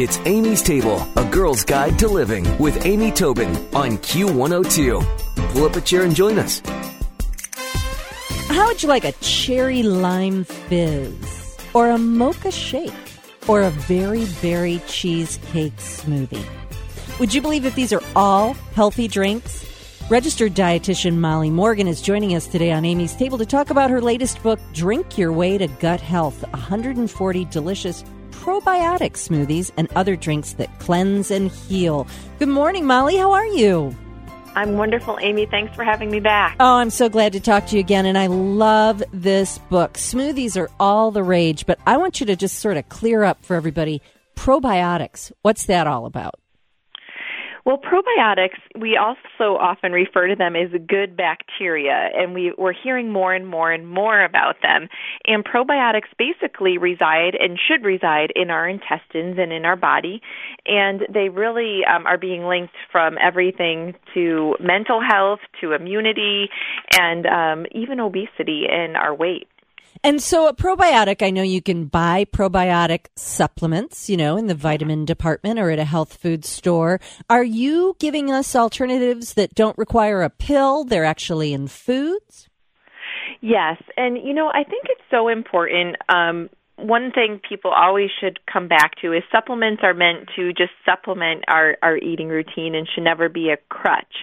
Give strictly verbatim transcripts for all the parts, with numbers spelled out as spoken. It's Amy's Table, a girl's guide to living with Amy Tobin on Q one oh two. Pull up a chair and join us. How would you like a cherry lime fizz or a mocha shake or a very, very cheesecake smoothie? Would you believe that these are all healthy drinks? Registered dietitian Molly Morgan is joining us today on Amy's Table to talk about her latest book, Drink Your Way to Gut Health, one hundred forty delicious probiotic smoothies and other drinks that cleanse and heal. Good morning, Molly. How are you? I'm wonderful, Amy. Thanks for having me back. Oh, I'm so glad to talk to you again, and I love this book. Smoothies are all the rage, but I want you to just sort of clear up for everybody. Probiotics, what's that all about? Well, probiotics, we also often refer to them as good bacteria, and we, we're hearing more and more and more about them. And probiotics basically reside and should reside in our intestines and in our body, and they really um, are being linked from everything to mental health, to immunity, and um, even obesity and our weight. And so a probiotic, I know you can buy probiotic supplements, you know, in the vitamin department or at a health food store. Are you giving us alternatives that don't require a pill? They're actually in foods? Yes. And, you know, I think it's so important. Um, one thing people always should come back to is supplements are meant to just supplement our, our eating routine and should never be a crutch.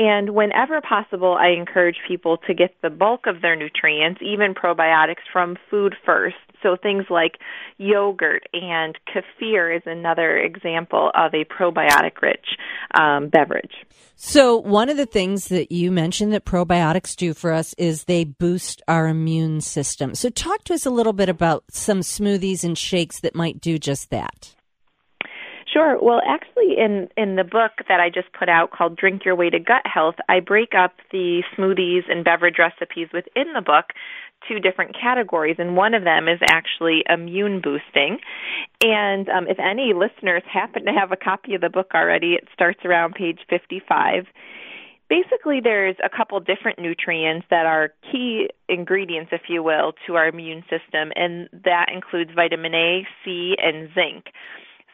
And whenever possible, I encourage people to get the bulk of their nutrients, even probiotics, from food first. So things like yogurt and kefir is another example of a probiotic-rich um, beverage. So one of the things that you mentioned that probiotics do for us is they boost our immune system. So talk to us a little bit about some smoothies and shakes that might do just that. Sure. Well, actually, in, in the book that I just put out called Drink Your Way to Gut Health, I break up the smoothies and beverage recipes within the book two different categories, and one of them is actually immune boosting. And um, if any listeners happen to have a copy of the book already, it starts around page fifty-five. Basically, there's a couple different nutrients that are key ingredients, if you will, to our immune system, and that includes vitamin A, C, and zinc.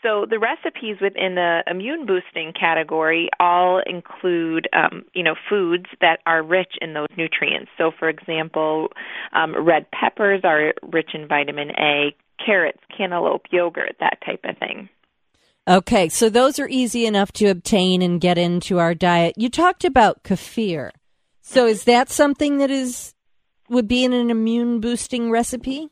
So the recipes within the immune boosting category all include, um, you know, foods that are rich in those nutrients. So, for example, um, red peppers are rich in vitamin A, carrots, cantaloupe, yogurt, that type of thing. Okay, so those are easy enough to obtain and get into our diet. You talked about kefir. So is that something that is would be in an immune boosting recipe?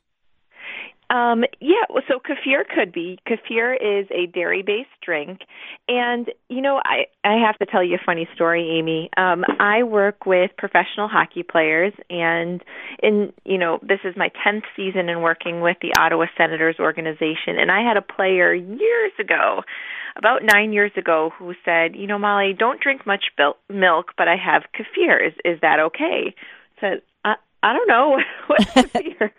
Um, yeah, so kefir could be. Kefir is a dairy-based drink. And, you know, I, I have to tell you a funny story, Amy. Um, I work with professional hockey players, and, in you know, this is my tenth season in working with the Ottawa Senators organization. And I had a player years ago, about nine years ago, who said, you know, Molly, don't drink much bil- milk, but I have kefir. Is, is that okay? So, I don't know what's the fear.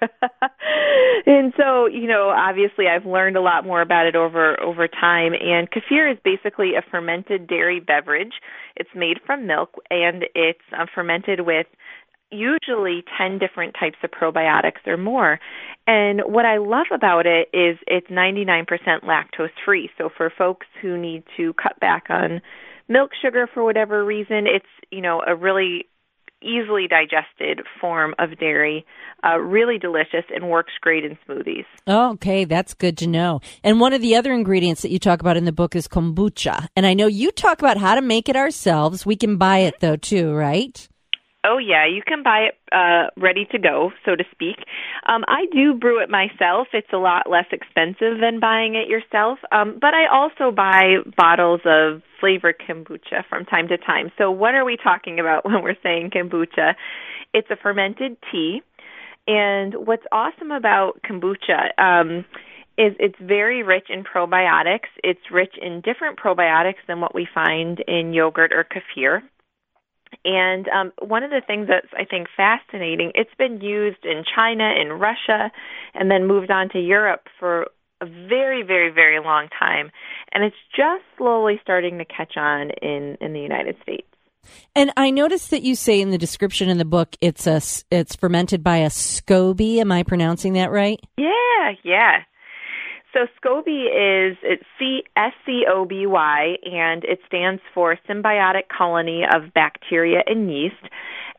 And so, you know, obviously I've learned a lot more about it over, over time. And kefir is basically a fermented dairy beverage. It's made from milk, and it's uh, fermented with usually ten different types of probiotics or more. And what I love about it is it's ninety-nine percent lactose-free. So for folks who need to cut back on milk sugar for whatever reason, it's, you know, a really easily digested form of dairy, uh, really delicious, and works great in smoothies. Okay, that's good to know. And one of the other ingredients that you talk about in the book is kombucha. And I know you talk about how to make it ourselves. We can buy it, though, too, right? Oh, yeah, you can buy it uh, ready to go, so to speak. Um, I do brew it myself. It's a lot less expensive than buying it yourself, um, but I also buy bottles of flavored kombucha from time to time. So what are we talking about when we're saying kombucha? It's a fermented tea, and what's awesome about kombucha um, is it's very rich in probiotics. It's rich in different probiotics than what we find in yogurt or kefir. And um, one of the things that's, I think, fascinating, it's been used in China, in Russia, and then moved on to Europe for a very, very, very long time. And it's just slowly starting to catch on in, in the United States. And I noticed that you say in the description in the book, it's a, it's fermented by a SCOBY. Am I pronouncing that right? Yeah, yeah. So SCOBY is it's C S C O B Y, and it stands for Symbiotic Colony of Bacteria and Yeast.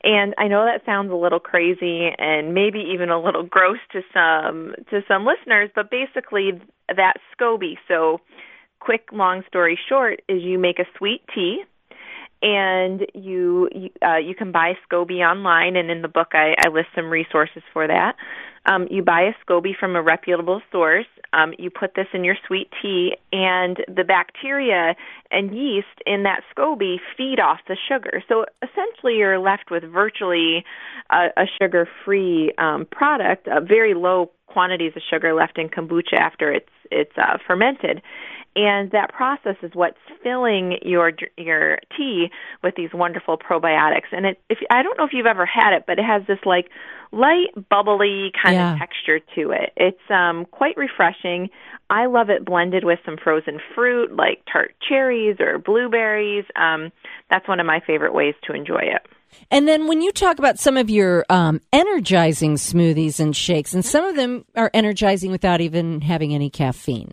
And I know that sounds a little crazy and maybe even a little gross to some to some listeners, but basically that's SCOBY. So, quick long story short, is you make a sweet tea. And you uh, you can buy SCOBY online, and in the book I, I list some resources for that. Um, you buy a SCOBY from a reputable source. Um, you put this in your sweet tea, and the bacteria and yeast in that SCOBY feed off the sugar. So essentially you're left with virtually a, a sugar-free um, product, a very low quantities of sugar left in kombucha after it's it's uh, fermented. And that process is what's filling your your tea with these wonderful probiotics. And it, if I don't know if you've ever had it, but it has this like light, bubbly kind yeah. of texture to it. It's um, quite refreshing. I love it blended with some frozen fruit like tart cherries or blueberries. Um, that's one of my favorite ways to enjoy it. And then when you talk about some of your um, energizing smoothies and shakes, and some of them are energizing without even having any caffeine.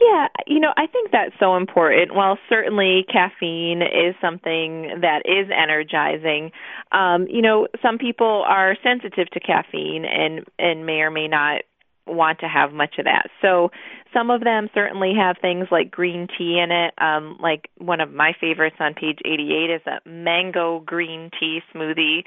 Yeah, you know, I think that's so important. While certainly caffeine is something that is energizing, um, you know, some people are sensitive to caffeine and, and may or may not want to have much of that. So some of them certainly have things like green tea in it. Um, like one of my favorites on page eighty-eight is a mango green tea smoothie,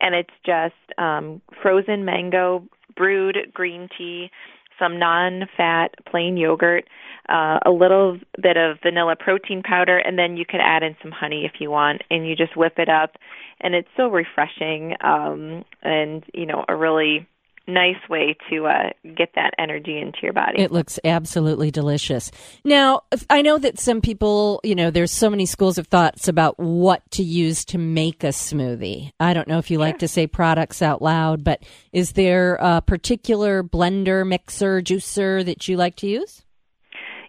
and it's just um, frozen mango, brewed green tea, some non-fat plain yogurt, uh, a little bit of vanilla protein powder, and then you could add in some honey if you want, and you just whip it up, and it's so refreshing um, and, you know, a really nice way to uh, get that energy into your body. It looks absolutely delicious. Now, I know that some people, you know, there's so many schools of thoughts about what to use to make a smoothie. I don't know if you yeah. like to say products out loud, but is there a particular blender, mixer, juicer that you like to use?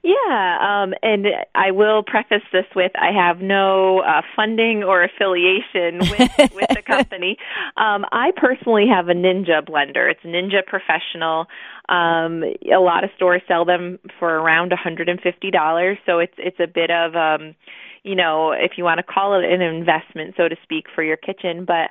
Yeah, um, and I will preface this with I have no uh, funding or affiliation with, with the company. Um, I personally have a Ninja blender. It's Ninja Professional. Um, a lot of stores sell them for around one hundred fifty dollars, so it's it's a bit of, um, you know, if you want to call it an investment, so to speak, for your kitchen, but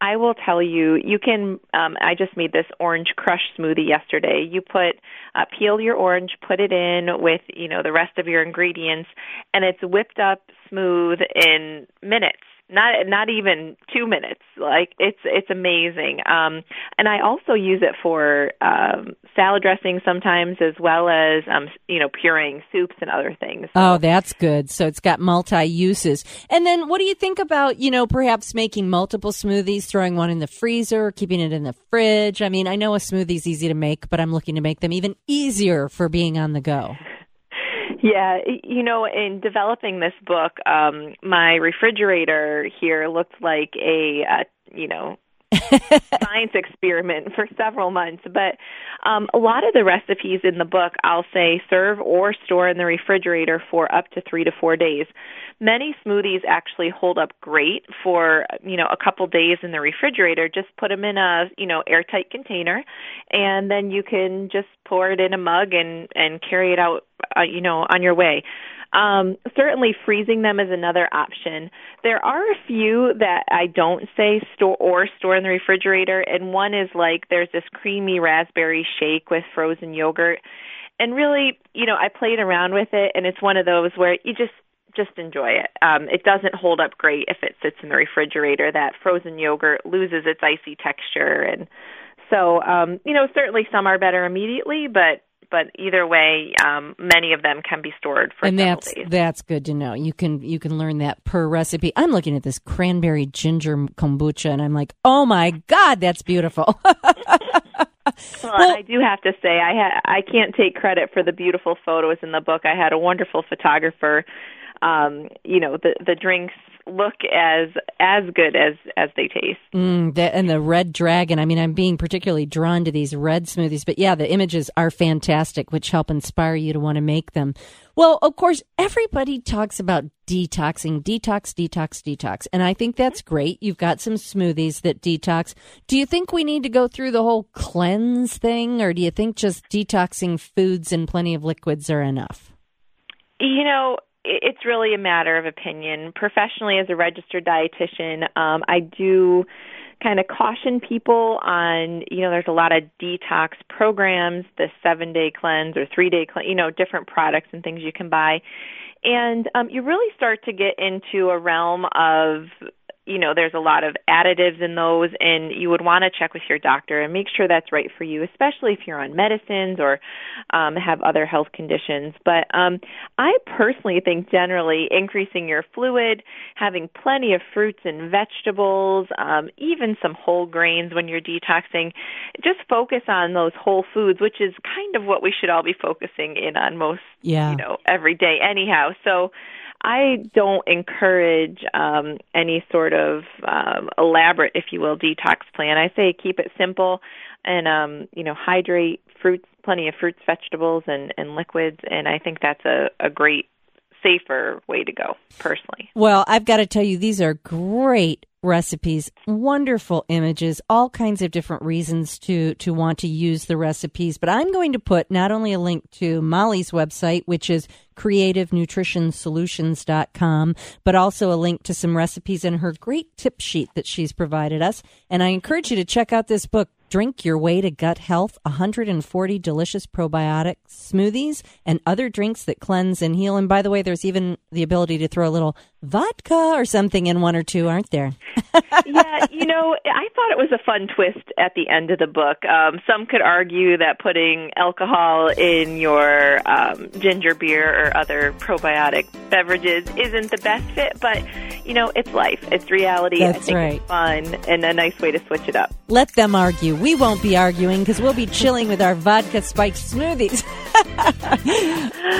I will tell you, you can, um, I just made this orange crush smoothie yesterday. You put, uh, peel your orange, put it in with, you know, the rest of your ingredients, and it's whipped up smooth in minutes. Not not even two minutes. Like it's it's amazing. Um, and I also use it for um, salad dressing sometimes, as well as um, you know pureeing soups and other things. So. Oh, that's good. So it's got multi uses. And then, what do you think about you know perhaps making multiple smoothies, throwing one in the freezer, keeping it in the fridge? I mean, I know a smoothie's easy to make, but I'm looking to make them even easier for being on the go. Yeah, you know, in developing this book, um, my refrigerator here looked like a, uh, you know, science experiment for several months. But um, a lot of the recipes in the book, I'll say serve or store in the refrigerator for up to three to four days. Many smoothies actually hold up great for, you know, a couple days in the refrigerator. Just put them in a, you know, airtight container, and then you can just pour it in a mug and, and carry it out, uh, you know, on your way. Um, certainly freezing them is another option. There are a few that I don't say store or store in the refrigerator, and one is like there's this creamy raspberry shake with frozen yogurt. And really, you know, I played around with it, and it's one of those where you just just enjoy it. Um, it doesn't hold up great if it sits in the refrigerator. That frozen yogurt loses its icy texture. And so, um, you know, certainly some are better immediately, but But either way, um, many of them can be stored for several days. And that's, that's good to know. You can you can learn that per recipe. I'm looking at this cranberry ginger kombucha, and I'm like, oh, my God, that's beautiful. Well, well, I do have to say, I ha- I can't take credit for the beautiful photos in the book. I had a wonderful photographer. Um, you know, the, the drinks look as as good as, as they taste. Mm, the, and the Red Dragon, I mean, I'm being particularly drawn to these red smoothies, but yeah, the images are fantastic, which help inspire you to want to make them. Well, of course, everybody talks about detoxing, detox, detox, detox, and I think that's great. You've got some smoothies that detox. Do you think we need to go through the whole cleanse thing, or do you think just detoxing foods and plenty of liquids are enough? You know, it's really a matter of opinion. Professionally, as a registered dietitian, um, I do kind of caution people on, you know, there's a lot of detox programs, the seven-day cleanse or three-day cleanse, you know, different products and things you can buy. And um, you really start to get into a realm of, you know, there's a lot of additives in those, and you would want to check with your doctor and make sure that's right for you, especially if you're on medicines or um, have other health conditions. But um, I personally think generally increasing your fluid, having plenty of fruits and vegetables, um, even some whole grains when you're detoxing, just focus on those whole foods, which is kind of what we should all be focusing in on most, yeah. you know, every day anyhow. So I don't encourage um, any sort of um, elaborate, if you will, detox plan. I say keep it simple and, um, you know, hydrate fruits, plenty of fruits, vegetables, and, and liquids. And I think that's a, a great, safer way to go, personally. Well, I've got to tell you, these are great recipes, wonderful images, all kinds of different reasons to to want to use the recipes. But I'm going to put not only a link to Molly's website, which is Creative Nutrition Solutions dot com, but also a link to some recipes and her great tip sheet that she's provided us. And I encourage you to check out this book, Drink Your Way to Gut Health, one hundred forty Delicious Probiotic Smoothies and Other Drinks That Cleanse and Heal. And by the way, there's even the ability to throw a little vodka or something in one or two, aren't there? Yeah, you know, I thought it was a fun twist at the end of the book. Um, some could argue that putting alcohol in your um, ginger beer or other probiotic beverages isn't the best fit, but, you know, it's life. It's reality. That's I think right. It's fun and a nice way to switch it up. Let them argue. We won't be arguing because we'll be chilling with our vodka spiked smoothies.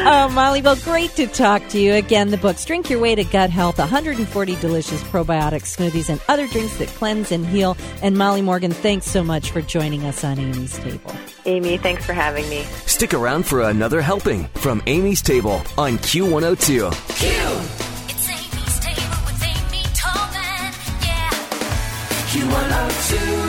Oh, Molly, well, great to talk to you. Again, the books, Drink Your Way to Gut Health, one hundred forty Delicious Probiotic Smoothies and Other Drinks That Cleanse and Heal. And Molly Morgan, thanks so much for joining us on Amy's Table. Amy, thanks for having me. Stick around for another helping from Amy's Table on Q one oh two. Q! It's Amy's Table with Amy Tobin. Yeah. Q one oh two.